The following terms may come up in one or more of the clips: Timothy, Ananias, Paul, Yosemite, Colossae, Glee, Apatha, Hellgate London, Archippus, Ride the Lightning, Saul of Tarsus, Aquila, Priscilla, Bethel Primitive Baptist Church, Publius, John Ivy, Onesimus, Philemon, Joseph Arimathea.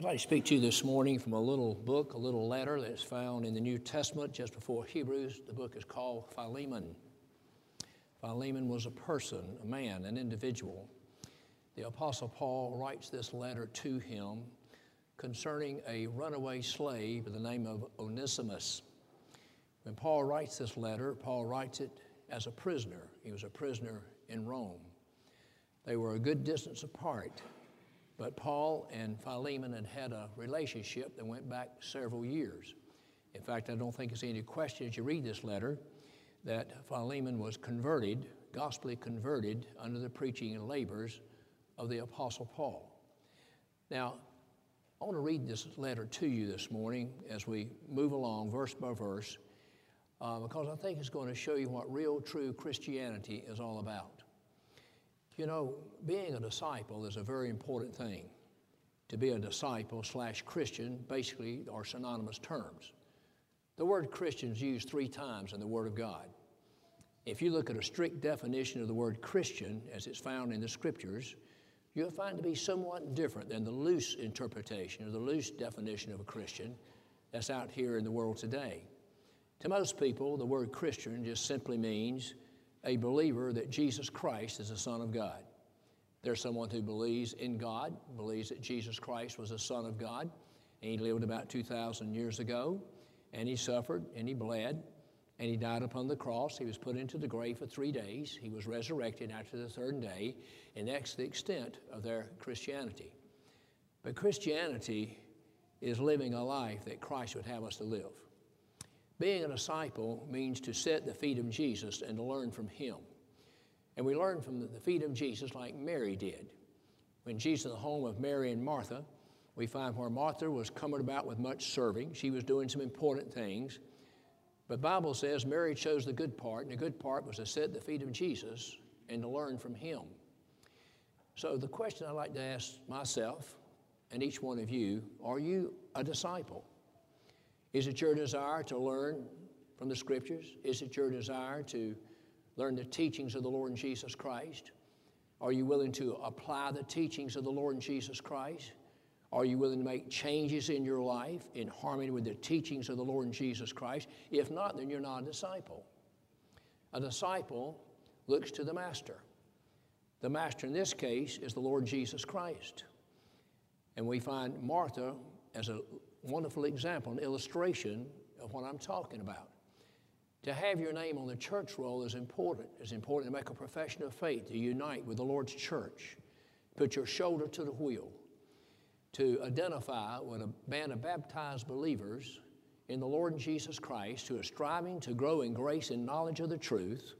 I'd like to speak to you this morning from a little book, a little letter that's found in the New Testament just before Hebrews. The book is called Philemon. Philemon was a person, a man, an individual. The Apostle Paul writes this letter to him concerning a runaway slave by the name of Onesimus. When Paul writes this letter, Paul writes it as a prisoner. He was a prisoner in Rome. They were a good distance apart, but Paul and Philemon had had a relationship that went back several years. In fact, I don't think there's any question as you read this letter that Philemon was converted, gospelly converted, under the preaching and labors of the Apostle Paul. Now, I want to read this letter to you this morning as we move along verse by verse, because I think it's going to show you what real, true Christianity is all about. You know, being a disciple is a very important thing. To be a disciple / Christian basically are synonymous terms. The word Christian is used 3 times in the Word of God. If you look at a strict definition of the word Christian as it's found in the Scriptures, you'll find it to be somewhat different than the loose interpretation or the loose definition of a Christian that's out here in the world today. To most people, the word Christian just simply means a believer that Jesus Christ is the Son of God. There's someone who believes in God, believes that Jesus Christ was the Son of God, and he lived about 2,000 years ago, and he suffered, and he bled, and he died upon the cross. He was put into the grave for 3 days. He was resurrected after the 3rd day, and that's the extent of their Christianity. But Christianity is living a life that Christ would have us to live. Being a disciple means to sit at the feet of Jesus and to learn from him. And we learn from the feet of Jesus like Mary did. When Jesus was in the home of Mary and Martha, we find where Martha was cumbered about with much serving. She was doing some important things. But the Bible says Mary chose the good part, and the good part was to sit at the feet of Jesus and to learn from him. So the question I'd like to ask myself and each one of you, are you a disciple? Is it your desire to learn from the Scriptures? Is it your desire to learn the teachings of the Lord Jesus Christ? Are you willing to apply the teachings of the Lord Jesus Christ? Are you willing to make changes in your life in harmony with the teachings of the Lord Jesus Christ? If not, then you're not a disciple. A disciple looks to the Master. The Master in this case is the Lord Jesus Christ. And we find Martha as a wonderful example, an illustration of what I'm talking about. To have your name on the church roll is important. It's important to make a profession of faith, to unite with the Lord's church, put your shoulder to the wheel, to identify with a band of baptized believers in the Lord Jesus Christ who are striving to grow in grace and knowledge of the truth,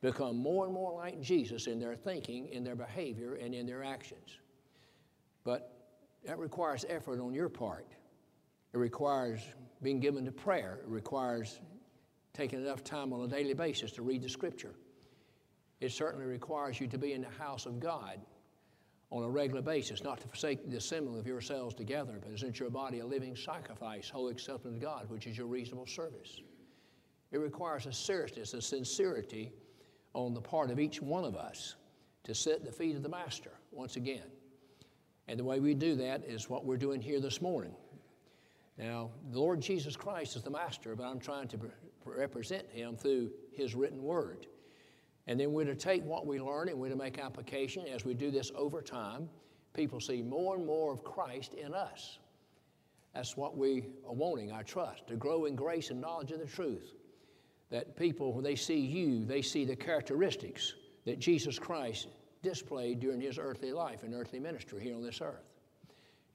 become more and more like Jesus in their thinking, in their behavior, and in their actions. But that requires effort on your part. It requires being given to prayer. It requires taking enough time on a daily basis to read the Scripture. It certainly requires you to be in the house of God on a regular basis, not to forsake the assembling of yourselves together, but present your body a living sacrifice, wholly acceptable to God, which is your reasonable service. It requires a seriousness, a sincerity on the part of each one of us to sit at the feet of the Master once again. And the way we do that is what we're doing here this morning. Now, the Lord Jesus Christ is the Master, but I'm trying to represent him through his written word. And then we're to take what we learn and we're to make application. As we do this over time, people see more and more of Christ in us. That's what we are wanting, I trust, to grow in grace and knowledge of the truth. That people, when they see you, they see the characteristics that Jesus Christ displayed during his earthly life and earthly ministry here on this earth.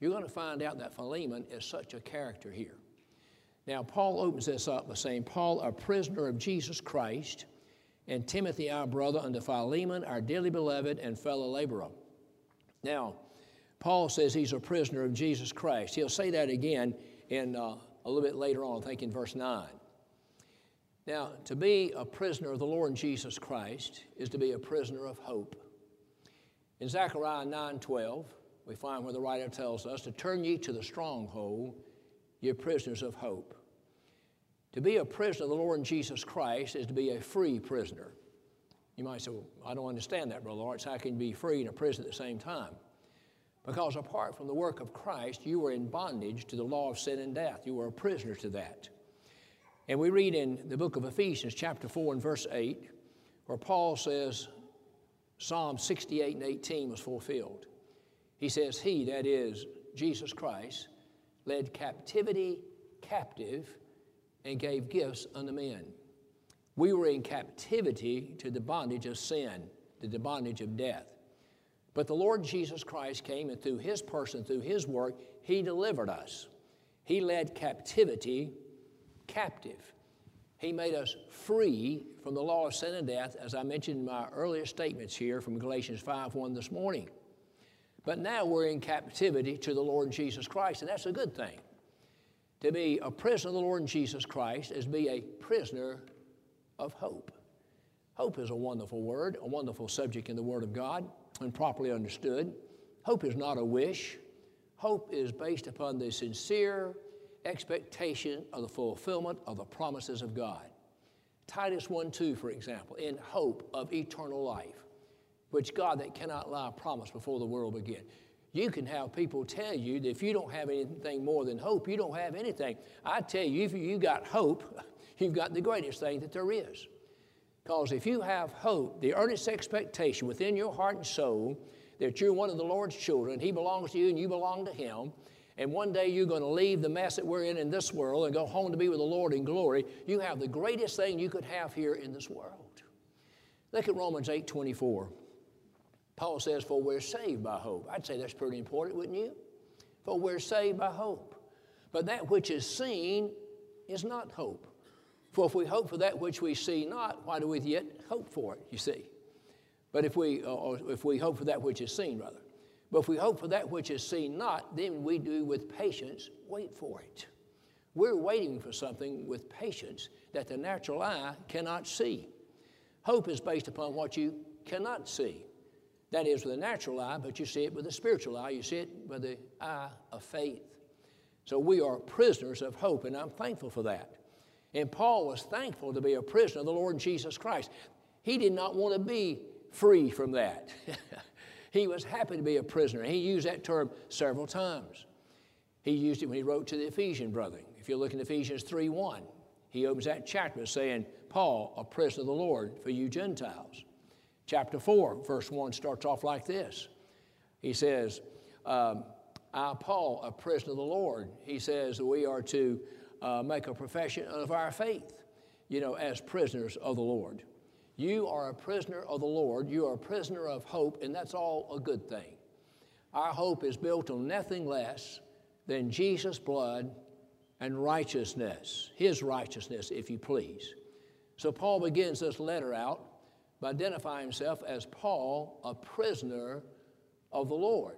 You're going to find out that Philemon is such a character here. Now, Paul opens this up by saying, Paul, a prisoner of Jesus Christ, and Timothy, our brother, unto Philemon, our dearly beloved and fellow laborer. Now, Paul says he's a prisoner of Jesus Christ. He'll say that again in a little bit later on, I think in verse 9. Now, to be a prisoner of the Lord Jesus Christ is to be a prisoner of hope. In Zechariah 9:12, we find where the writer tells us to turn ye to the stronghold, ye prisoners of hope. To be a prisoner of the Lord Jesus Christ is to be a free prisoner. You might say, well, I don't understand that, Brother Lawrence. How can you be free and a prisoner at the same time? Because apart from the work of Christ, you were in bondage to the law of sin and death. You were a prisoner to that. And we read in the book of Ephesians, chapter 4 and verse 8, where Paul says, Psalm 68 and 18 was fulfilled. He says, he, that is, Jesus Christ, led captivity captive and gave gifts unto men. We were in captivity to the bondage of sin, to the bondage of death. But the Lord Jesus Christ came, and through his person, through his work, he delivered us. He led captivity captive. He made us free from the law of sin and death, as I mentioned in my earlier statements here from Galatians 5:1 this morning. But now we're in captivity to the Lord Jesus Christ, and that's a good thing. To be a prisoner of the Lord Jesus Christ is to be a prisoner of hope. Hope is a wonderful word, a wonderful subject in the Word of God when properly understood. Hope is not a wish. Hope is based upon the sincere expectation of the fulfillment of the promises of God. Titus 1:2, for example, in hope of eternal life, which God that cannot lie promised before the world began. You can have people tell you that if you don't have anything more than hope, you don't have anything. I tell you, if you got hope, you've got the greatest thing that there is. Because if you have hope, the earnest expectation within your heart and soul that you're one of the Lord's children, he belongs to you and you belong to him, and one day you're going to leave the mess that we're in this world and go home to be with the Lord in glory, you have the greatest thing you could have here in this world. Look at Romans 8:24. Paul says, for we're saved by hope. I'd say that's pretty important, wouldn't you? For we're saved by hope. But that which is seen is not hope. For if we hope for that which we see not, why do we yet hope for it, you see? But if we hope for that which is seen, rather. But if we hope for that which is seen not, then we do with patience wait for it. We're waiting for something with patience that the natural eye cannot see. Hope is based upon what you cannot see. That is with the natural eye, but you see it with the spiritual eye. You see it with the eye of faith. So we are prisoners of hope, and I'm thankful for that. And Paul was thankful to be a prisoner of the Lord Jesus Christ. He did not want to be free from that. He was happy to be a prisoner. He used that term several times. He used it when he wrote to the Ephesian brethren. If you look in Ephesians 3:1, he opens that chapter saying, Paul, a prisoner of the Lord for you Gentiles. Chapter 4, verse 1 starts off like this. He says, I, Paul, a prisoner of the Lord. He says we are to make a profession of our faith, you know, as prisoners of the Lord. You are a prisoner of the Lord. You are a prisoner of hope, and that's all a good thing. Our hope is built on nothing less than Jesus' blood and righteousness, his righteousness, if you please. So Paul begins this letter out by identifying himself as Paul, a prisoner of the Lord,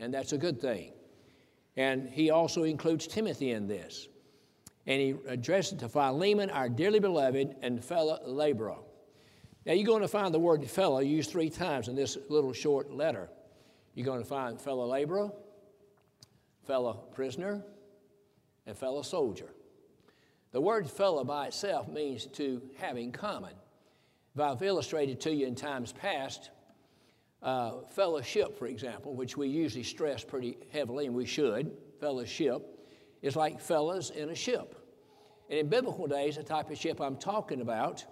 and that's a good thing. And he also includes Timothy in this. And he addressed it to Philemon, our dearly beloved and fellow laborer. Now, you're going to find the word fellow used three times in this little short letter. You're going to find fellow laborer, fellow prisoner, and fellow soldier. The word fellow by itself means to have in common. If I've illustrated to you in times past, fellowship, for example, which we usually stress pretty heavily, and we should, fellowship, it's like fellas in a ship. And in biblical days, the type of ship I'm talking about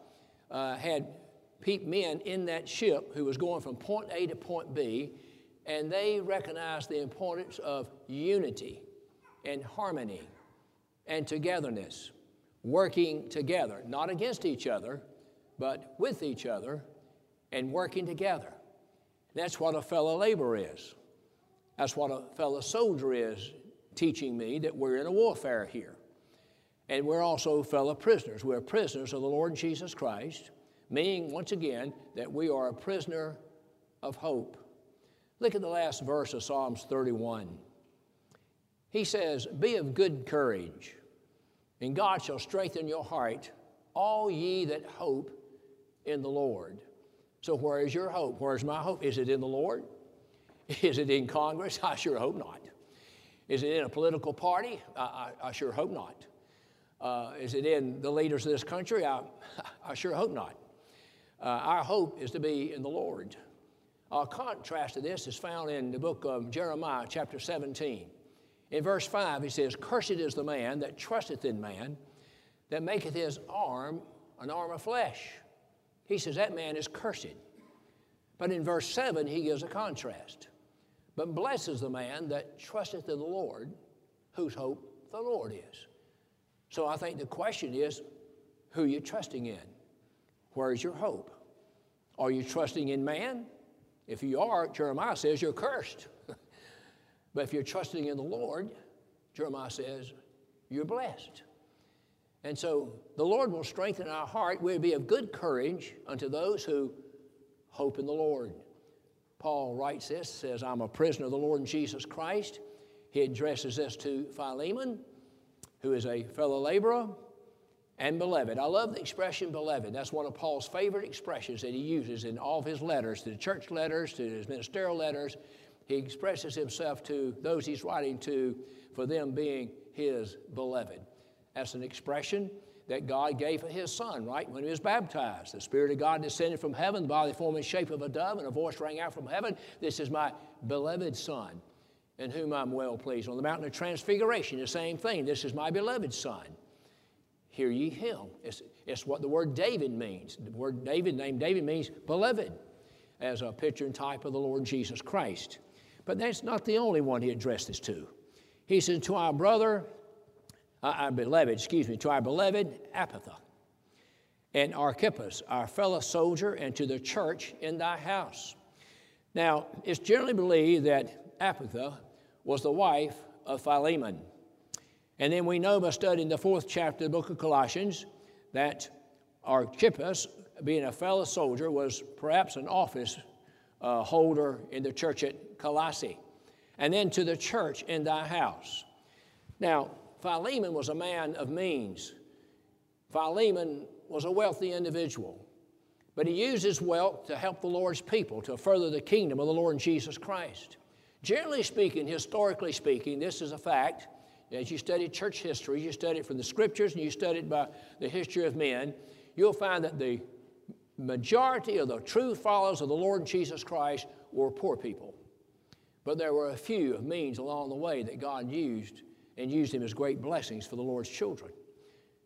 had men in that ship who was going from point A to point B, and they recognized the importance of unity and harmony and togetherness, working together, not against each other, but with each other and working together. That's what a fellow laborer is. That's what a fellow soldier is, teaching me that we're in a warfare here. And we're also fellow prisoners. We're prisoners of the Lord Jesus Christ, meaning, once again, that we are a prisoner of hope. Look at the last verse of Psalms 31. He says, be of good courage, and God shall strengthen your heart, all ye that hope in the Lord. So where is your hope? Where is my hope? Is it in the Lord? Is it in Congress? I sure hope not. Is it in a political party? I sure hope not. Is it in the leaders of this country? I sure hope not. Our hope is to be in the Lord. A contrast to this is found in the book of Jeremiah, chapter 17. In verse 5, he says, "Cursed is the man that trusteth in man, that maketh his arm an arm of flesh." He says that man is cursed. But in verse 7, he gives a contrast. "But blessed is the man that trusteth in the Lord, whose hope the Lord is." So I think the question is, who are you trusting in? Where is your hope? Are you trusting in man? If you are, Jeremiah says you're cursed. But if you're trusting in the Lord, Jeremiah says you're blessed. And so the Lord will strengthen our heart. We'll be of good courage unto those who hope in the Lord. Paul writes this, says, "I'm a prisoner of the Lord Jesus Christ." He addresses this to Philemon, who is a fellow laborer, and beloved. I love the expression beloved. That's one of Paul's favorite expressions that he uses in all of his letters, to the church letters, to his ministerial letters. He expresses himself to those he's writing to for them being his beloved. That's an expression that God gave for his son, right? When he was baptized, the Spirit of God descended from heaven, the bodily form and shape of a dove, and a voice rang out from heaven, "This is my beloved son, in whom I'm well pleased." On the mountain of transfiguration, the same thing. "This is my beloved son. Hear ye him." It's what the word David means. The word David, name David, means beloved, as a picture and type of the Lord Jesus Christ. But that's not the only one he addressed this to. He said, "To our brother, to our beloved Apatha, and Archippus, our fellow soldier, and to the church in thy house." Now, it's generally believed that Apatha was the wife of Philemon. And then we know by studying the 4th chapter of the book of Colossians that Archippus, being a fellow soldier, was perhaps an office holder in the church at Colossae. And then to the church in thy house. Now, Philemon was a man of means. Philemon was a wealthy individual, but he used his wealth to help the Lord's people, to further the kingdom of the Lord Jesus Christ. Generally speaking, historically speaking, this is a fact. As you study church history, you study it from the Scriptures and you study it by the history of men, you'll find that the majority of the true followers of the Lord Jesus Christ were poor people. But there were a few of means along the way that God used, and used him as great blessings for the Lord's children.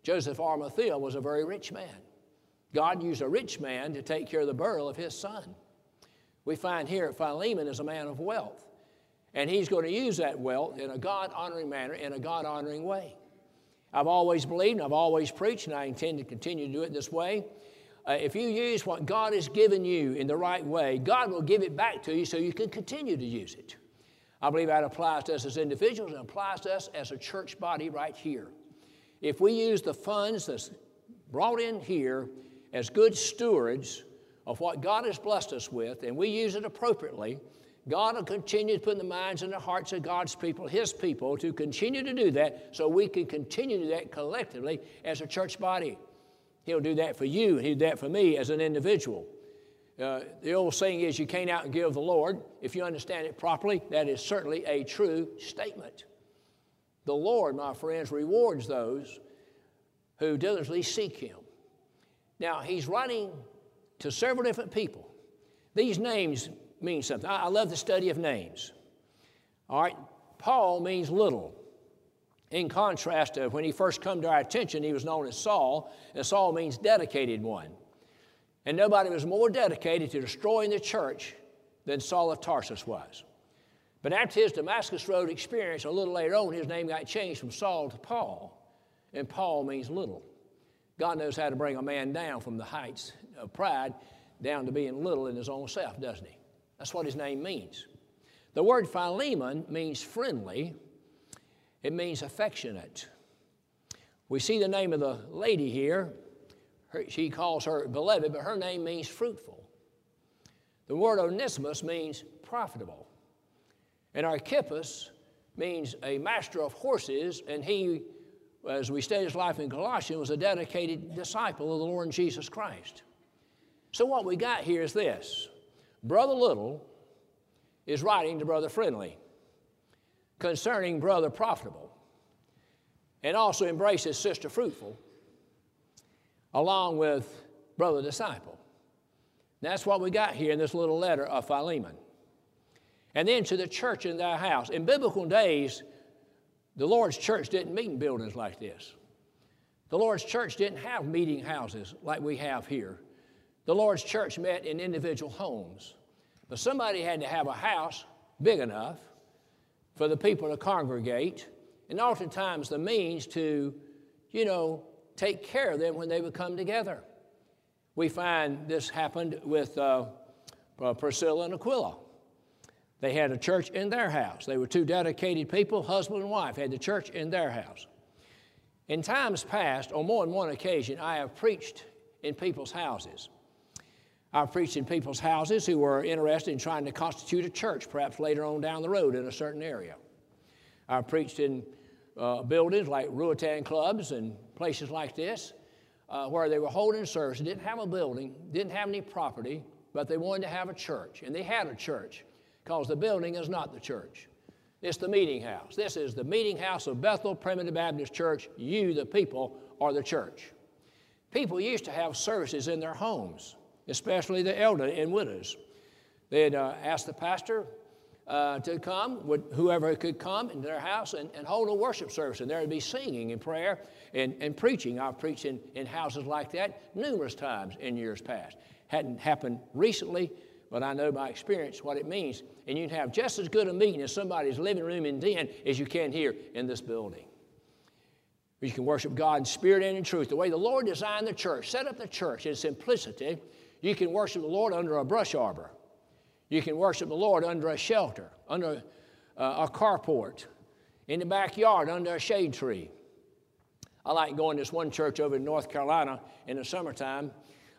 Joseph Arimathea was a very rich man. God used a rich man to take care of the burial of his son. We find here Philemon is a man of wealth, and he's going to use that wealth in a God-honoring manner, in a God-honoring way. I've always believed and I've always preached, and I intend to continue to do it this way. If you use what God has given you in the right way, God will give it back to you so you can continue to use it. I believe that applies to us as individuals and applies to us as a church body right here. If we use the funds that's brought in here as good stewards of what God has blessed us with, and we use it appropriately, God will continue to put in the minds and the hearts of God's people, his people, to continue to do that so we can continue to do that collectively as a church body. He'll do that for you, and he'll do that for me as an individual. The old saying is, you can't out and give the Lord. If you understand it properly, that is certainly a true statement. The Lord, my friends, rewards those who diligently seek him. Now, he's writing to several different people. These names mean something. I love the study of names. All right, Paul means little. In contrast to when he first came to our attention, he was known as Saul, and Saul means dedicated one. And nobody was more dedicated to destroying the church than Saul of Tarsus was. But after his Damascus Road experience, a little later on, his name got changed from Saul to Paul. And Paul means little. God knows how to bring a man down from the heights of pride down to being little in his own self, doesn't he? That's what his name means. The word Philemon means friendly. It means affectionate. We see the name of the lady here. She calls her beloved, but her name means fruitful. The word Onesimus means profitable. And Archippus means a master of horses, and he, as we study his life in Colossians, was a dedicated disciple of the Lord Jesus Christ. So what we got here is this. Brother Little is writing to Brother Friendly concerning Brother Profitable, and also embraces Sister Fruitful, along with Brother Disciple. That's what we got here in this little letter of Philemon. And then to the church in thy house. In biblical days, the Lord's church didn't meet in buildings like this. The Lord's church didn't have meeting houses like we have here. The Lord's church met in individual homes. But somebody had to have a house big enough for the people to congregate, and oftentimes the means to, take care of them when they would come together. We find this happened with Priscilla and Aquila. They had a church in their house. They were two dedicated people, husband and wife, had the church in their house. In times past, on more than one occasion, I have preached in people's houses. I've preached in people's houses who were interested in trying to constitute a church, perhaps later on down the road in a certain area. I've preached in buildings like Ruatan clubs and places like this where they were holding service, didn't have a building, didn't have any property, but they wanted to have a church, and they had a church, because the building is not the church. It's the meeting house. This is the meeting house of Bethel Primitive Baptist Church. You, the people, are the church. People used to have services in their homes, especially the elderly and widows. They'd ask the pastor to come, whoever could come into their house and hold a worship service, and there would be singing and prayer and preaching. I've preached in houses like that numerous times in years past. Hadn't happened recently, but I know by experience what it means. And you can have just as good a meeting in somebody's living room and den as you can here in this building. You can worship God in spirit and in truth. The way the Lord designed the church, set up the church in simplicity. You can worship the Lord under a brush arbor. You can worship the Lord under a shelter, under a carport, in the backyard, under a shade tree. I like going to this one church over in North Carolina in the summertime.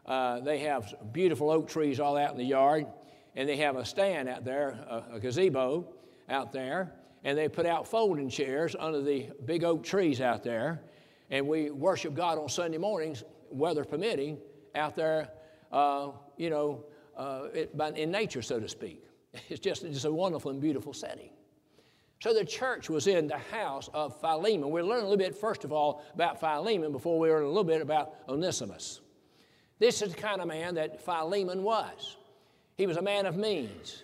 They have beautiful oak trees all out in the yard, and they have a stand out there, a gazebo out there, and they put out folding chairs under the big oak trees out there, and we worship God on Sunday mornings, weather permitting, out there, in nature, so to speak. It's just a wonderful and beautiful setting. So the church was in the house of Philemon. We're learning a little bit, first of all, about Philemon before we learn a little bit about Onesimus. This is the kind of man that Philemon was. He was a man of means.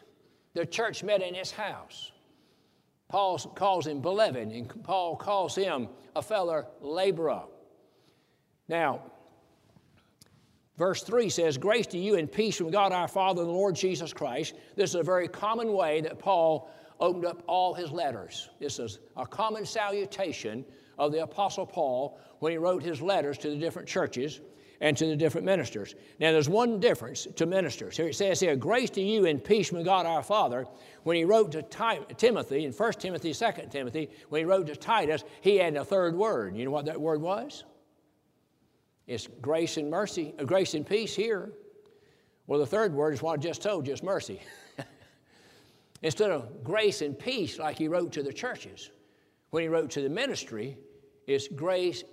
The church met in his house. Paul calls him beloved, and Paul calls him a fellow laborer. Now, verse 3 says, grace to you and peace from God our Father and the Lord Jesus Christ. This is a very common way that Paul opened up all his letters. This is a common salutation of the Apostle Paul when he wrote his letters to the different churches and to the different ministers. Now, there's one difference to ministers. Here it says here, grace to you and peace from God our Father. When he wrote to Timothy, in 1 Timothy, 2 Timothy, when he wrote to Titus, he had a third word. You know what that word was? It's grace and mercy, grace and peace here. Well, the third word is what I just told you, it's mercy. Instead of grace and peace like he wrote to the churches, when he wrote to the ministry, it's grace,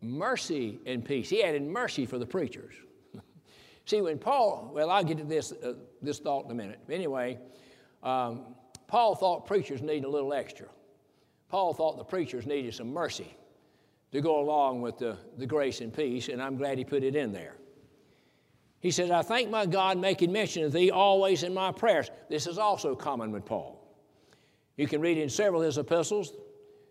mercy, and peace. He added mercy for the preachers. See, when Paul, well, I'll get to this thought in a minute. Anyway, Paul thought preachers needed a little extra. Paul thought the preachers needed some mercy to go along with the grace and peace, and I'm glad he put it in there. He says, I thank my God, making mention of thee always in my prayers. This is also common with Paul. You can read in several of his epistles,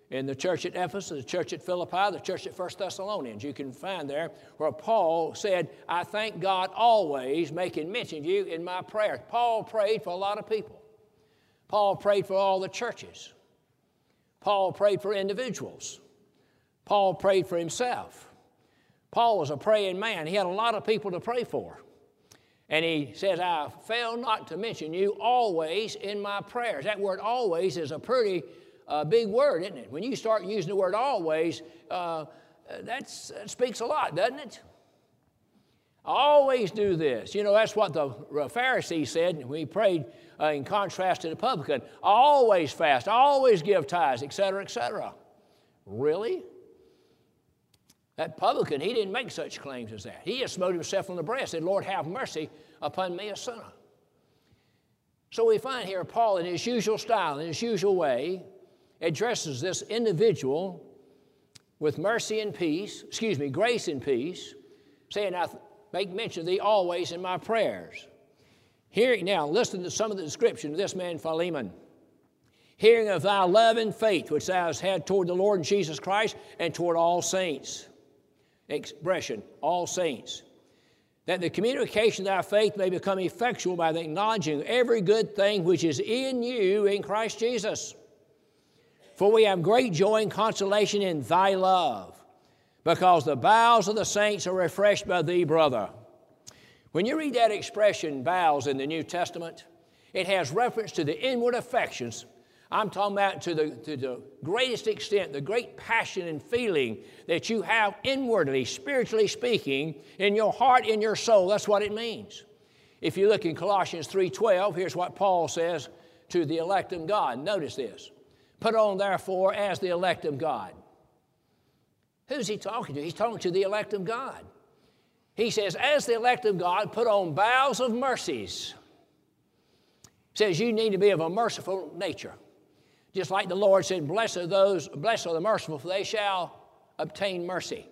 in the church at Ephesus, the church at Philippi, the church at 1 Thessalonians. You can find there where Paul said, I thank God always, making mention of you in my prayers. Paul prayed for a lot of people. Paul prayed for all the churches. Paul prayed for individuals. Paul prayed for himself. Paul was a praying man. He had a lot of people to pray for. And he says, I fail not to mention you always in my prayers. That word always is a pretty big word, isn't it? When you start using the word always, that speaks a lot, doesn't it? I always do this. You know, that's what the Pharisees said when he prayed in contrast to the publican. I always fast, I always give tithes, etc., etc. Really? That publican, he didn't make such claims as that. He just smote himself on the breast and said, Lord, have mercy upon me, a sinner. So we find here Paul, in his usual style, in his usual way, addresses this individual with mercy and peace, grace and peace, saying, make mention of thee always in my prayers. Hearing, now listen to some of the description of this man Philemon. Hearing of thy love and faith which thou hast had toward the Lord Jesus Christ and toward all saints. Expression, all saints. That the communication of thy faith may become effectual by the acknowledging every good thing which is in you in Christ Jesus. For we have great joy and consolation in thy love, because the bowels of the saints are refreshed by thee, brother. When you read that expression, bowels, in the New Testament, it has reference to the inward affections. I'm talking about to the greatest extent, the great passion and feeling that you have inwardly, spiritually speaking, in your heart, in your soul. That's what it means. If you look in Colossians 3:12, here's what Paul says to the elect of God. Notice this. Put on, therefore, as the elect of God. Who's he talking to? He's talking to the elect of God. He says, as the elect of God, put on bowels of mercies. He says, you need to be of a merciful nature. Just like the Lord said, blessed are the merciful, for they shall obtain mercy.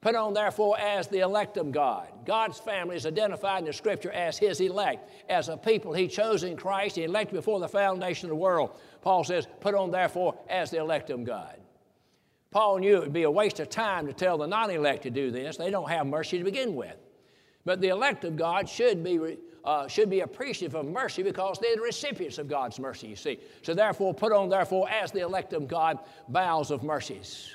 Put on, therefore, as the elect of God. God's family is identified in the Scripture as his elect, as a people he chose in Christ, he elected before the foundation of the world. Paul says, put on, therefore, as the elect of God. Paul knew it would be a waste of time to tell the non-elect to do this. They don't have mercy to begin with. But the elect of God should be appreciative of mercy because they're the recipients of God's mercy, you see. So therefore, put on, therefore, as the elect of God, bowels of mercies.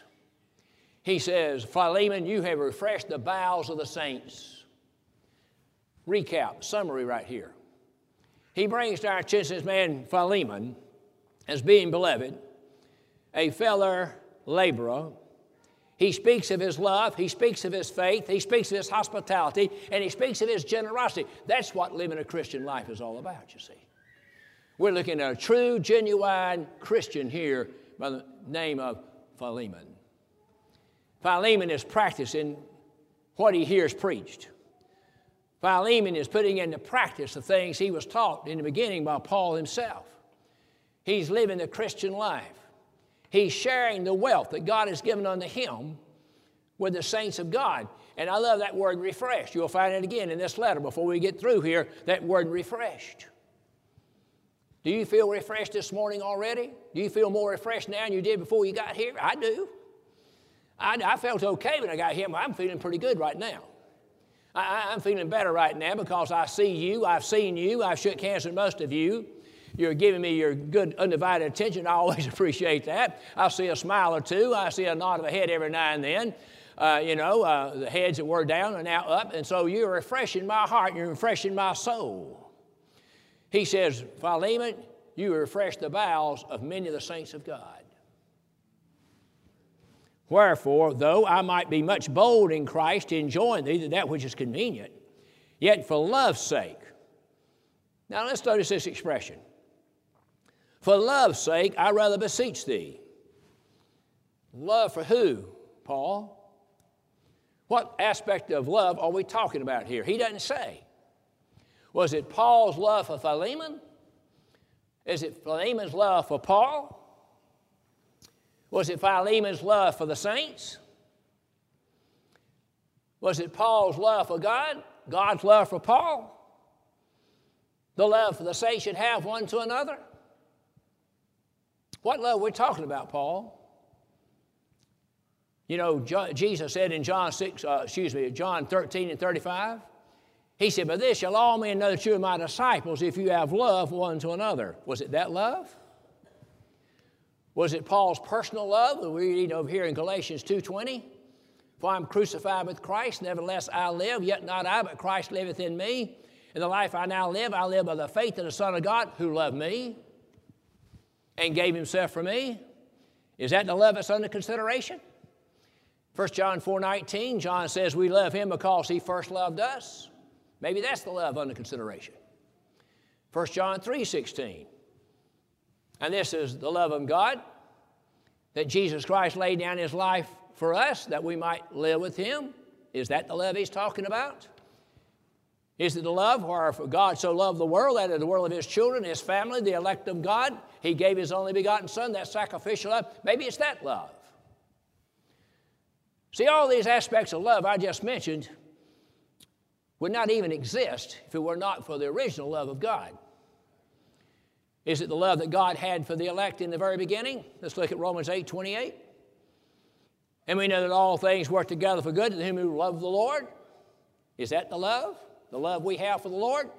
He says, Philemon, you have refreshed the bowels of the saints. Recap, summary right here. He brings to our attention this man Philemon as being beloved, a fellow laborer. He speaks of his love, he speaks of his faith, he speaks of his hospitality, and he speaks of his generosity. That's what living a Christian life is all about, you see. We're looking at a true, genuine Christian here by the name of Philemon. Philemon is practicing what he hears preached. Philemon is putting into practice the things he was taught in the beginning by Paul himself. He's living the Christian life. He's sharing the wealth that God has given unto him with the saints of God. And I love that word refreshed. You'll find it again in this letter before we get through here, that word refreshed. Do you feel refreshed this morning already? Do you feel more refreshed now than you did before you got here? I do. I felt okay when I got here, but I'm feeling pretty good right now. I'm feeling better right now because I see you, I've seen you, I've shook hands with most of you. You're giving me your good, undivided attention. I always appreciate that. I see a smile or two. I see a nod of the head every now and then. The heads that were down are now up, and so you're refreshing my heart. You're refreshing my soul. He says, Philemon, you refresh the bowels of many of the saints of God. Wherefore, though I might be much bold in Christ to enjoin thee that which is convenient, yet for love's sake. Now let's notice this expression. For love's sake, I rather beseech thee. Love for who, Paul? What aspect of love are we talking about here? He doesn't say. Was it Paul's love for Philemon? Is it Philemon's love for Paul? Was it Philemon's love for the saints? Was it Paul's love for God? God's love for Paul? The love for the saints should have one to another? What love are we talking about, Paul? You know, Jesus said in John 13:35, he said, "By this shall all men know that you are my disciples if you have love one to another." Was it that love? Was it Paul's personal love that we read over here in Galatians 2:20? "For I am crucified with Christ, nevertheless I live, yet not I, but Christ liveth in me. In the life I now live, I live by the faith of the Son of God who loved me and gave himself for me." Is that the love that's under consideration? 1 John 4:19, John says we love him because he first loved us. Maybe that's the love under consideration. 1 John 3:16, and this is the love of God, that Jesus Christ laid down his life for us that we might live with him. Is that the love he's talking about? Is it the love where God so loved the world, that is the world of his children, his family, the elect of God, he gave his only begotten son, that sacrificial love? Maybe it's that love. See, all these aspects of love I just mentioned would not even exist if it were not for the original love of God. Is it the love that God had for the elect in the very beginning? Let's look at Romans 8:28. And we know that all things work together for good to them who love the Lord. Is that the love we have for the Lord?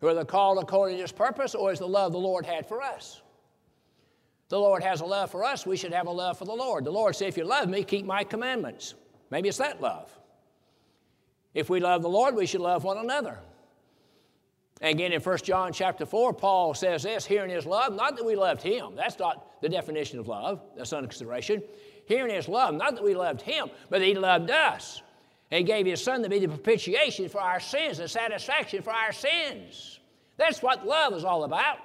Who are they called according to His purpose, or is the love the Lord had for us? The Lord has a love for us. We should have a love for the Lord. The Lord said, if you love me, keep my commandments. Maybe it's that love. If we love the Lord, we should love one another. And again, in 1 John chapter 4, Paul says this, herein is love, not that we loved him. That's not the definition of love. That's under consideration. Herein is love, not that we loved him, but that he loved us. And he gave his son to be the propitiation for our sins, the satisfaction for our sins. That's what love is all about.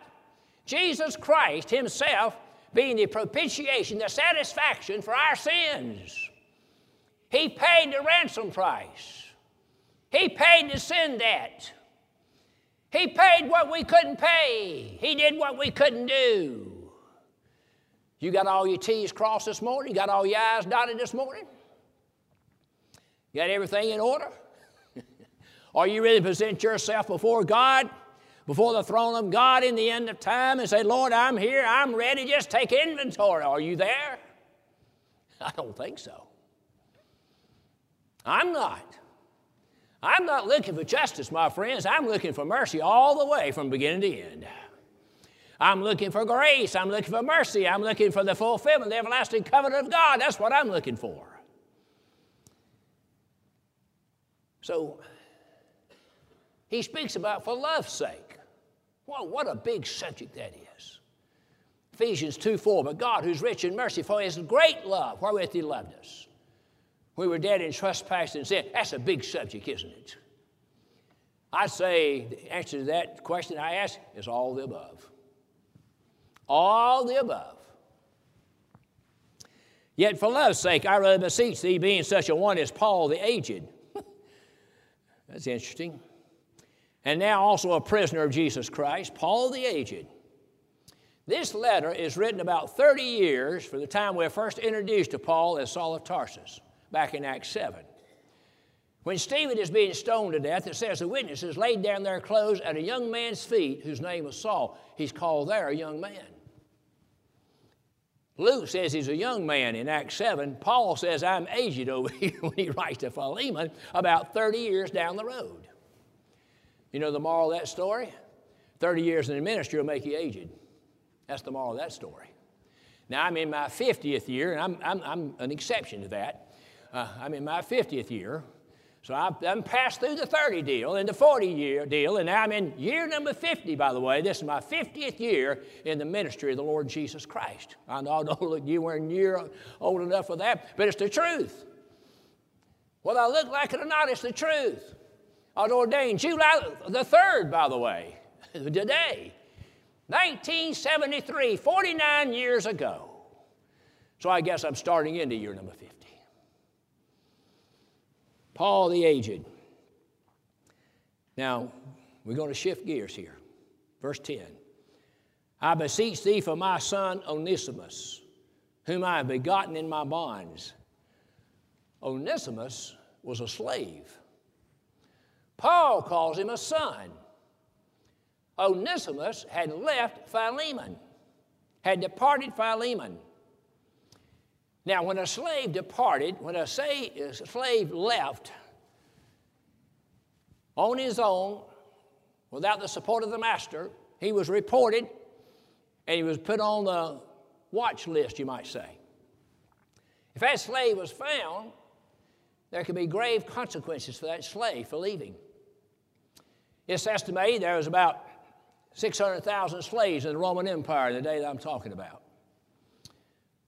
Jesus Christ himself being the propitiation, the satisfaction for our sins. He paid the ransom price. He paid the sin debt. He paid what we couldn't pay. He did what we couldn't do. You got all your T's crossed this morning? You got all your I's dotted this morning? You got everything in order? Are you ready to present yourself before God, before the throne of God in the end of time and say, Lord, I'm here, I'm ready, just take inventory. Are you there? I don't think so. I'm not. I'm not looking for justice, my friends. I'm looking for mercy all the way from beginning to end. I'm looking for grace. I'm looking for mercy. I'm looking for the fulfillment, the everlasting covenant of God. That's what I'm looking for. So he speaks about for love's sake. Well, what a big subject that is. Ephesians 2:4, but God who's rich in mercy for his great love, wherewith he loved us. We were dead in trespass and sin. That's a big subject, isn't it? I'd say the answer to that question I asked is all the above. All the above. Yet for love's sake, I rather beseech thee, being such a one as Paul the aged. That's interesting. And now also a prisoner of Jesus Christ, Paul the aged. This letter is written about 30 years from the time we were first introduced to Paul as Saul of Tarsus. Back in Acts 7. When Stephen is being stoned to death, it says the witnesses laid down their clothes at a young man's feet whose name was Saul. He's called there a young man. Luke says he's a young man in Acts 7. Paul says, I'm aged over here when he writes to Philemon about 30 years down the road. You know the moral of that story? 30 years in the ministry will make you aged. That's the moral of that story. Now I'm in my 50th year, and I'm an exception to that. I'm in my 50th year, so I'm passed through the 30 deal and the 40-year deal, and now I'm in year number 50, by the way. This is my 50th year in the ministry of the Lord Jesus Christ. I know you weren't near old enough for that, but it's the truth. Whether I look like it or not, it's the truth. I was ordained July the 3rd, by the way, today, 1973, 49 years ago. So I guess I'm starting into year number 50. Paul the aged. Now, we're going to shift gears here. Verse 10. I beseech thee for my son Onesimus, whom I have begotten in my bonds. Onesimus was a slave. Paul calls him a son. Onesimus had left Philemon, had departed Philemon. Now, when a slave departed, when a slave left on his own, without the support of the master, he was reported and he was put on the watch list, you might say. If that slave was found, there could be grave consequences for that slave for leaving. It's estimated there was about 600,000 slaves in the Roman Empire in the day that I'm talking about.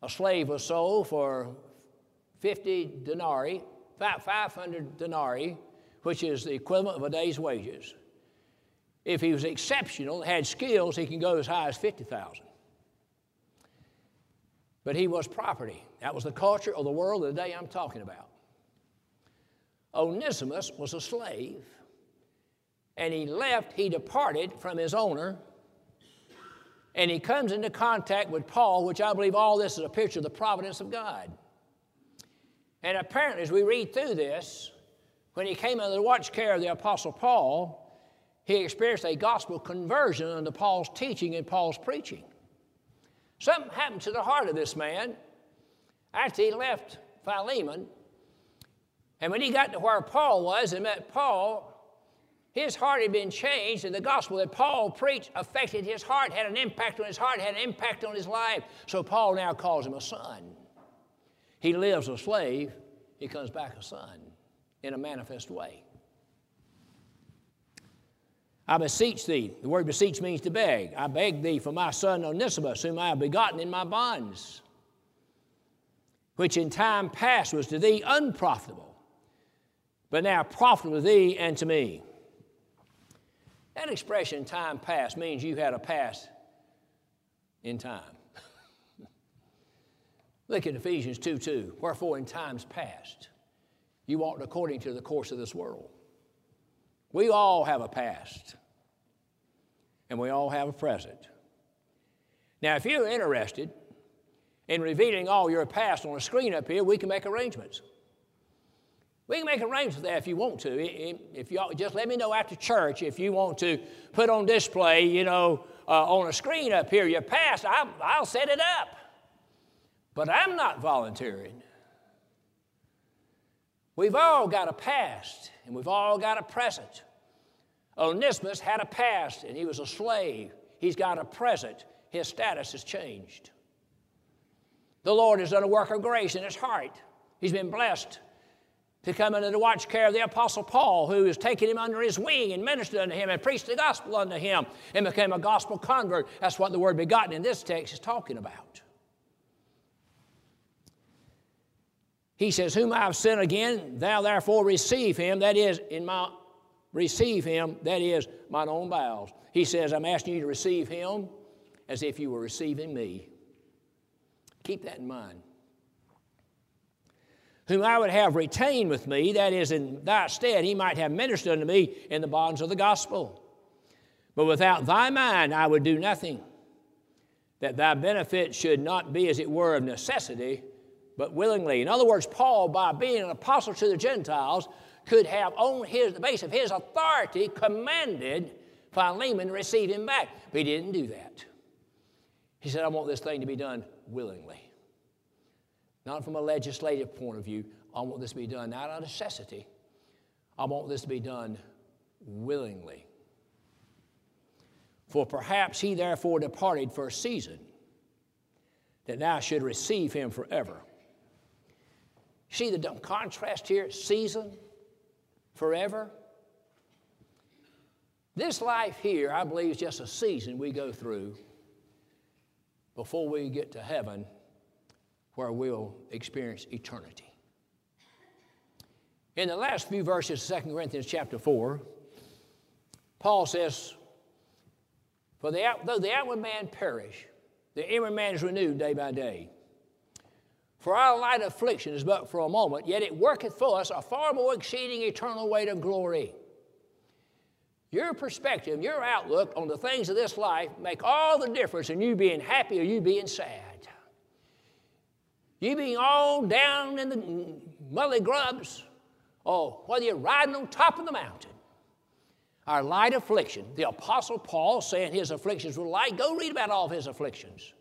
A slave was sold for 50 denarii, 500 denarii, which is the equivalent of a day's wages. If he was exceptional, had skills, he can go as high as 50,000. But he was property. That was the culture of the world of the day I'm talking about. Onesimus was a slave, and he left, he departed from his owner, and he comes into contact with Paul, which I believe all this is a picture of the providence of God. And apparently, as we read through this, When he came under the watch care of the Apostle Paul, he experienced a gospel conversion under Paul's teaching and Paul's preaching. Something happened to the heart of this man after he left Philemon. And when he got to where Paul was and met Paul, his heart had been changed, and the gospel that Paul preached affected his heart, had an impact on his heart, had an impact on his life. So Paul now calls him a son. He lives a slave. He comes back a son in a manifest way. I beseech thee. The word beseech means to beg. I beg thee for my son Onesimus, whom I have begotten in my bonds, which in time past was to thee unprofitable, but now profitable to thee and to me. That expression, time past, means you had a past in time. Look at Ephesians 2:2. Wherefore in times past you walked according to the course of this world. We all have a past, and we all have a present. Now, if you're interested in revealing all your past on a screen up here, we can make arrangements. We can make arrangements there if you want to. If you just let me know after church if you want to put on display, you know, on a screen up here your past. I'll set it up, but I'm not volunteering. We've all got a past, and we've all got a present. Onesimus had a past, and he was a slave. He's got a present. His status has changed. The Lord has done a work of grace in his heart. He's been blessed to come under the watch care of the Apostle Paul, who has taken him under his wing and ministered unto him and preached the gospel unto him and became a gospel convert. That's what the word begotten in this text is talking about. He says, whom I have sent again, thou therefore receive him, that is, mine own bowels. He says, I'm asking you to receive him as if you were receiving me. Keep that in mind. Whom I would have retained with me, that is, in thy stead, he might have ministered unto me in the bonds of the gospel. But without thy mind I would do nothing, that thy benefit should not be, as it were, of necessity, but willingly. In other words, Paul, by being an apostle to the Gentiles, could have, on the basis of his authority, commanded Philemon to receive him back. But he didn't do that. He said, I want this thing to be done willingly. Not from a legislative point of view. I want this to be done not out of necessity. I want this to be done willingly. For perhaps he therefore departed for a season, that thou should receive him forever. See the contrast here? Season, forever. This life here, I believe, is just a season we go through before we get to heaven, where we'll experience eternity. In the last few verses of 2 Corinthians chapter 4, Paul says, for though the outward man perish, the inward man is renewed day by day. For our light affliction is but for a moment, yet it worketh for us a far more exceeding eternal weight of glory. Your perspective, your outlook on the things of this life make all the difference in you being happy or you being sad. You being all down in the muddy grubs, or whether you're riding on top of the mountain. Our light affliction. The Apostle Paul saying his afflictions were light. Go read about all of his afflictions.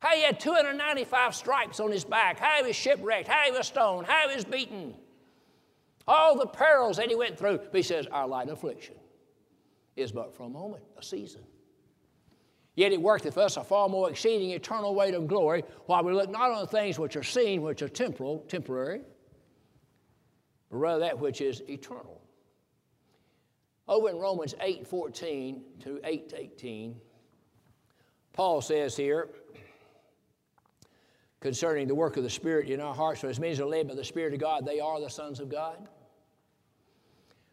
How he had 295 stripes on his back. How he was shipwrecked. How he was stoned. How he was beaten. All the perils that he went through. But he says, our light affliction is but for a moment, a season. Yet it worketh for us a far more exceeding eternal weight of glory, while we look not on the things which are seen, which are temporary, but rather that which is eternal. Over in Romans 8:14 to 8:18, Paul says here, concerning the work of the Spirit in our hearts, for as many as are led by the Spirit of God, they are the sons of God.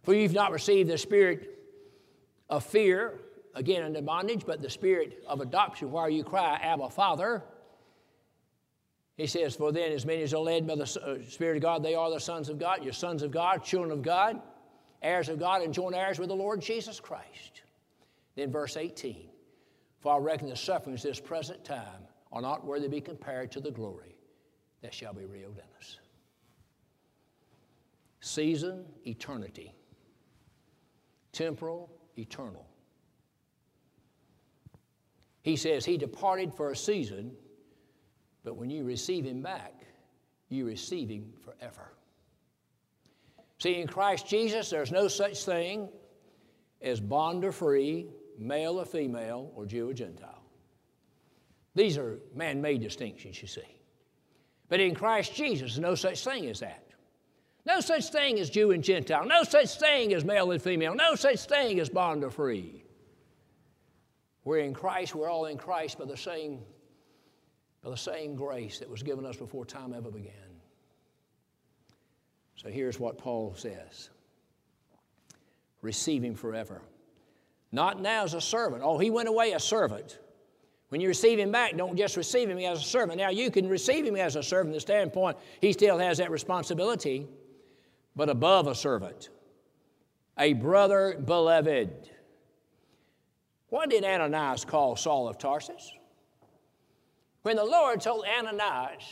For you've not received the spirit of fear, again under bondage, but the spirit of adoption, where you cry, Abba, Father. He says, for then as many as are led by the Spirit of God, they are the sons of God. You're sons of God, children of God, heirs of God, and joint heirs with the Lord Jesus Christ. Then verse 18, for I reckon the sufferings this present time are not worthy to be compared to the glory that shall be revealed in us. Season, eternity. Temporal, eternal. He says he departed for a season, but when you receive him back, you receive him forever. See, in Christ Jesus, there's no such thing as bond or free, male or female, or Jew or Gentile. These are man-made distinctions, you see. But in Christ Jesus, there's no such thing as that. No such thing as Jew and Gentile. No such thing as male and female. No such thing as bond or free. We're in Christ. We're all in Christ by the same grace that was given us before time ever began. So here's what Paul says. Receive him forever. Not now as a servant. Oh, he went away a servant. When you receive him back, don't just receive him as a servant. Now, you can receive him as a servant from the standpoint he still has that responsibility, but above a servant, a brother beloved. What did Ananias call Saul of Tarsus? When the Lord told Ananias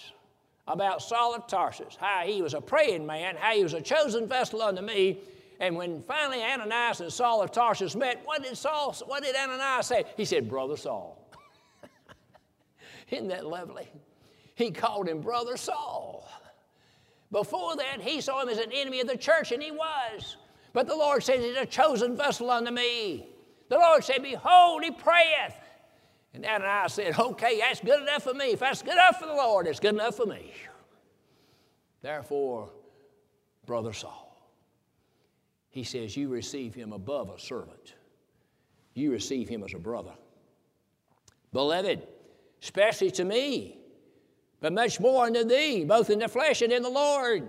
about Saul of Tarsus, how he was a praying man, how he was a chosen vessel unto me, and when finally Ananias and Saul of Tarsus met, what did Ananias say? He said, Brother Saul. Isn't that lovely? He called him Brother Saul. Before that, he saw him as an enemy of the church, and he was. But the Lord said, he's a chosen vessel unto me. The Lord said, behold, he prayeth. And Ananias said, okay, that's good enough for me. If that's good enough for the Lord, it's good enough for me. Therefore, Brother Saul. He says, you receive him above a servant. You receive him as a brother. Beloved, especially to me, but much more unto thee, both in the flesh and in the Lord.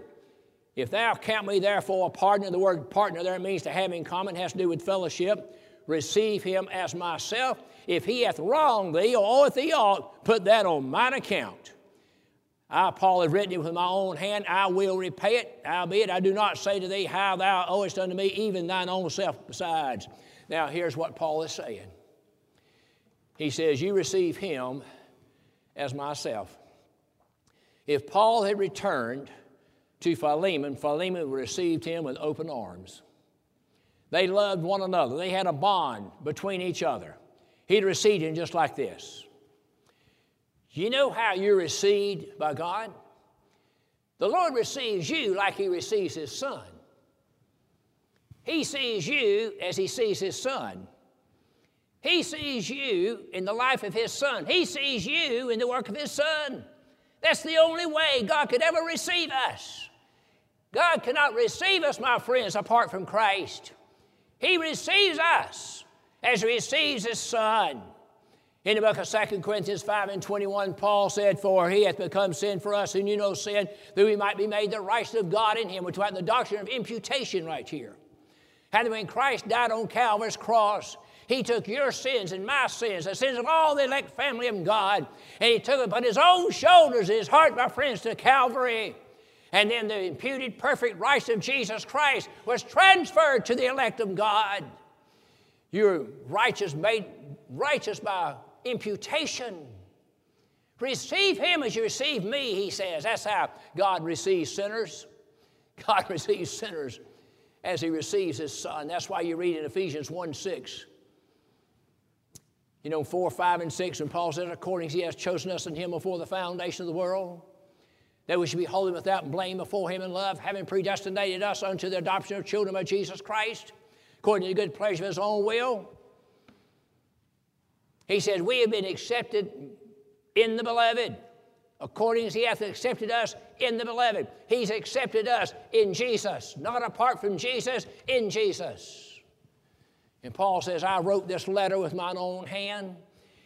If thou count me therefore a partner, the word partner there means to have in common, has to do with fellowship, receive him as myself. If he hath wronged thee, or oweth thee aught, put that on mine account. I, Paul, have written it with my own hand, I will repay it, albeit I do not say to thee how thou owest unto me, even thine own self besides. Now here's what Paul is saying. He says, you receive him as myself. If Paul had returned to Philemon, Philemon received him with open arms. They loved one another. They had a bond between each other. He'd received him just like this. You know how you're received by God? The Lord receives you like he receives his son. He sees you as he sees his son. He sees you in the life of his son. He sees you in the work of his son. That's the only way God could ever receive us. God cannot receive us, my friends, apart from Christ. He receives us as he receives his son. In the book of 2 Corinthians 5:21, Paul said, for he hath become sin for us who knew no sin, that we might be made the righteousness of God in him. We're talking the doctrine of imputation right here. How that when Christ died on Calvary's cross, he took your sins and my sins, the sins of all the elect family of God, and he took it upon his own shoulders, his heart, my friends, to Calvary. And then the imputed perfect righteousness of Jesus Christ was transferred to the elect of God. You're righteous, made righteous by imputation. Receive him as you receive me, he says. That's how God receives sinners. God receives sinners as he receives his son. That's why you read in Ephesians 1:6. You know, 4, 5, and 6, when Paul says, according as he has chosen us in him before the foundation of the world, that we should be holy without blame before him in love, having predestinated us unto the adoption of children by Jesus Christ, according to the good pleasure of his own will. He says, we have been accepted in the beloved, according as he hath accepted us in the beloved. He's accepted us in Jesus, not apart from Jesus, in Jesus. And Paul says, I wrote this letter with mine own hand.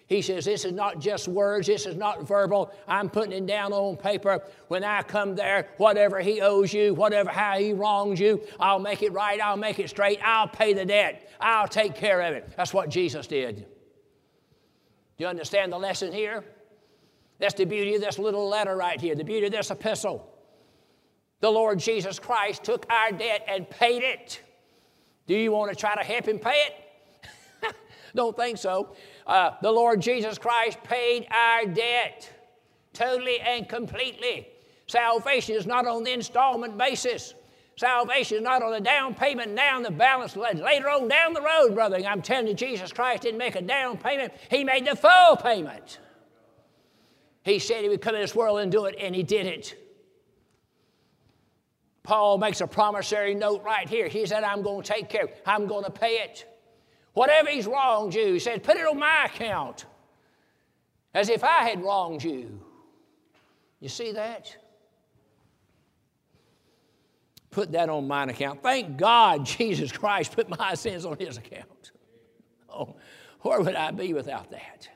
He says, this is not just words, this is not verbal. I'm putting it down on paper. When I come there, whatever he owes you, whatever how he wrongs you, I'll make it right, I'll make it straight, I'll pay the debt, I'll take care of it. That's what Jesus did. Do you understand the lesson here? That's the beauty of this little letter right here, the beauty of this epistle. The Lord Jesus Christ took our debt and paid it. Do you want to try to help him pay it? Don't think so. The Lord Jesus Christ paid our debt totally and completely. Salvation is not on the installment basis. Salvation is not on the down payment now and the balance later on down the road, brother. I'm telling you, Jesus Christ didn't make a down payment. He made the full payment. He said he would come in this world and do it, and he did it. Paul makes a promissory note right here. He said, I'm going to take care of it. I'm going to pay it. Whatever he's wronged you, he said, put it on my account, as if I had wronged you. You see that? Put that on mine account. Thank God Jesus Christ put my sins on his account. Oh, where would I be without that?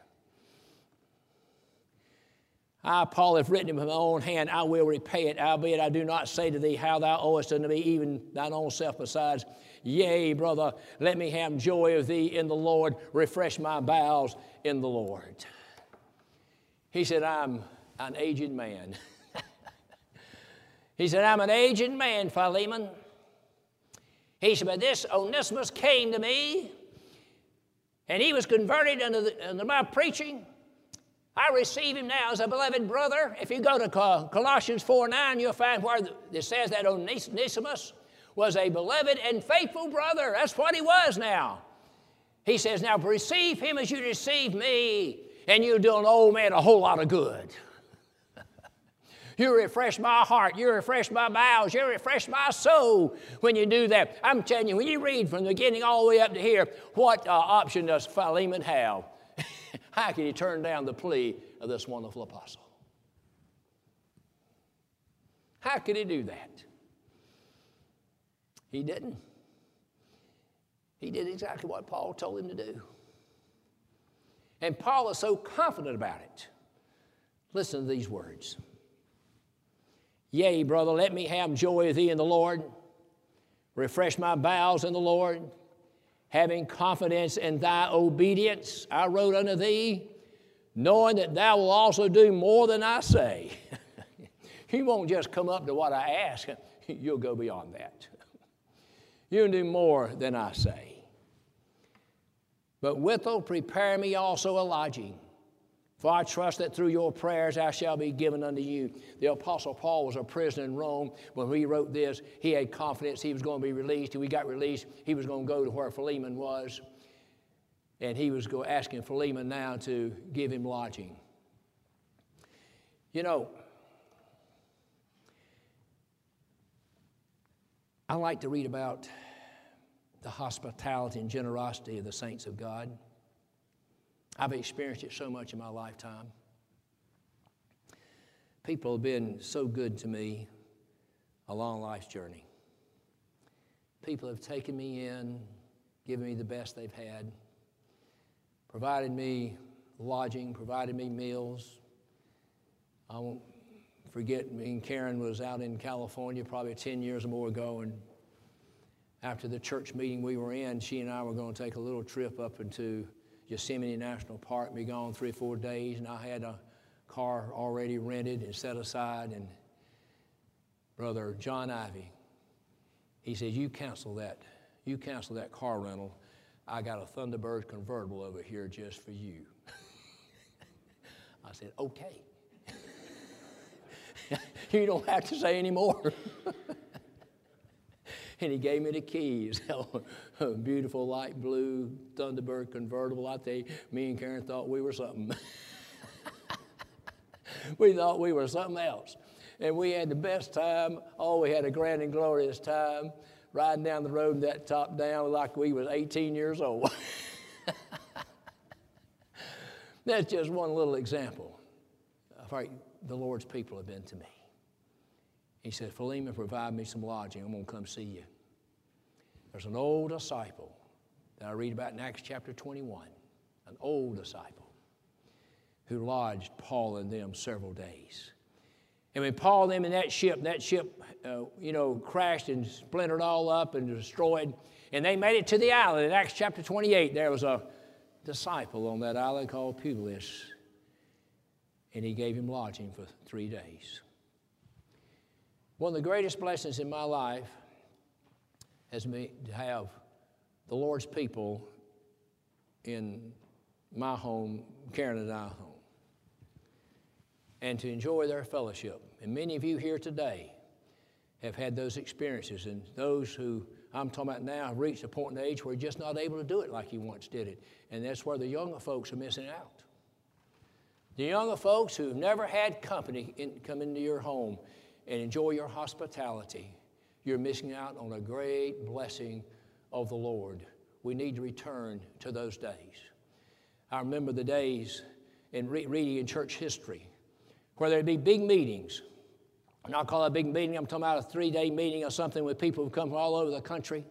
I, Paul, have written it with my own hand. I will repay it, albeit I do not say to thee how thou owest unto me, even thine own self besides. Yea, brother, let me have joy of thee in the Lord. Refresh my bowels in the Lord. He said, I'm an aged man. He said, I'm an aged man, Philemon. He said, but this Onesimus came to me, and he was converted under my preaching. I receive him now as a beloved brother. If you go to Colossians 4:9, you'll find where it says that Onesimus was a beloved and faithful brother. That's what he was now. He says, now receive him as you receive me, and you'll do an old man a whole lot of good. You refresh my heart. You refresh my bowels. You refresh my soul when you do that. I'm telling you, when you read from the beginning all the way up to here, what option does Philemon have? How can he turn down the plea of this wonderful apostle? How could he do that? He didn't. He did exactly what Paul told him to do. And Paul is so confident about it. Listen to these words. Yea, brother, let me have joy of thee in the Lord. Refresh my bowels in the Lord. Having confidence in thy obedience, I wrote unto thee, knowing that thou wilt also do more than I say. You won't just come up to what I ask. You'll go beyond that. You'll do more than I say. But withal prepare me also a lodging. For I trust that through your prayers I shall be given unto you. The Apostle Paul was a prisoner in Rome. When he wrote this, he had confidence he was going to be released. He got released. He was going to go to where Philemon was. And he was asking Philemon now to give him lodging. You know, I like to read about the hospitality and generosity of the saints of God. I've experienced it so much in my lifetime. People have been so good to me along life's journey. People have taken me in, given me the best they've had, provided me lodging, provided me meals. I won't forget, me and Karen was out in California probably 10 years or more ago, and after the church meeting we were in, she and I were going to take a little trip up into Yosemite National Park, and be gone 3 or 4 days, and I had a car already rented and set aside, and Brother John Ivy, he says, you cancel that car rental. I got a Thunderbird convertible over here just for you. I said, okay. You don't have to say any more. And he gave me the keys. Beautiful light blue Thunderbird convertible. I tell you, me and Karen thought we were something. We thought we were something else. And we had the best time. Oh, we had a grand and glorious time riding down the road in that top down like we was 18 years old. That's just one little example of how the Lord's people have been to me. He said, Philemon, provide me some lodging. I'm going to come see you. There's an old disciple that I read about in Acts chapter 21, an old disciple who lodged Paul and them several days. And when Paul and them in that ship crashed and splintered all up and destroyed, and they made it to the island. In Acts chapter 28, there was a disciple on that island called Publius, and he gave him lodging for 3 days. One of the greatest blessings in my life has been to have the Lord's people in my home, Karen and I's home, and to enjoy their fellowship. And many of you here today have had those experiences, and those who I'm talking about now have reached a point in age where they're just not able to do it like you once did it. And that's where the younger folks are missing out. The younger folks who've never had company come into your home and enjoy your hospitality, you're missing out on a great blessing of the Lord. We need to return to those days. I remember the days in reading in church history where there'd be big meetings. And I'll call it a big meeting, I'm talking about a 3-day meeting or something with people who come from all over the country.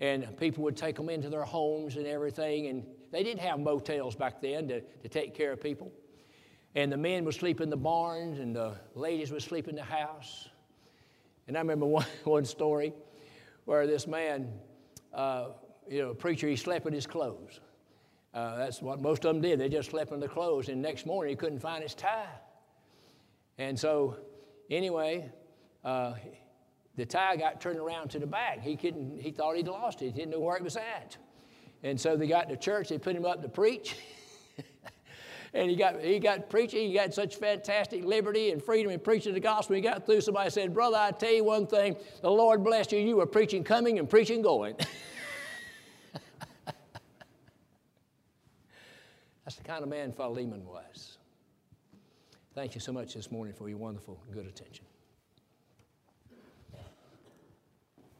And people would take them into their homes and everything. And they didn't have motels back then to take care of people. And the men would sleep in the barns and the ladies would sleep in the house. And I remember one story where this man, preacher, he slept in his clothes. That's what most of them did. They just slept in their clothes. And the next morning he couldn't find his tie. And so anyway, the tie got turned around to the back. He thought he'd lost it. He didn't know where it was at. And so they got to church. They put him up to preach. And he got preaching. He got such fantastic liberty and freedom in preaching the gospel. He got through. Somebody said, "Brother, I tell you one thing. The Lord blessed you. You were preaching coming and preaching going." That's the kind of man Philemon was. Thank you so much this morning for your wonderful, good attention.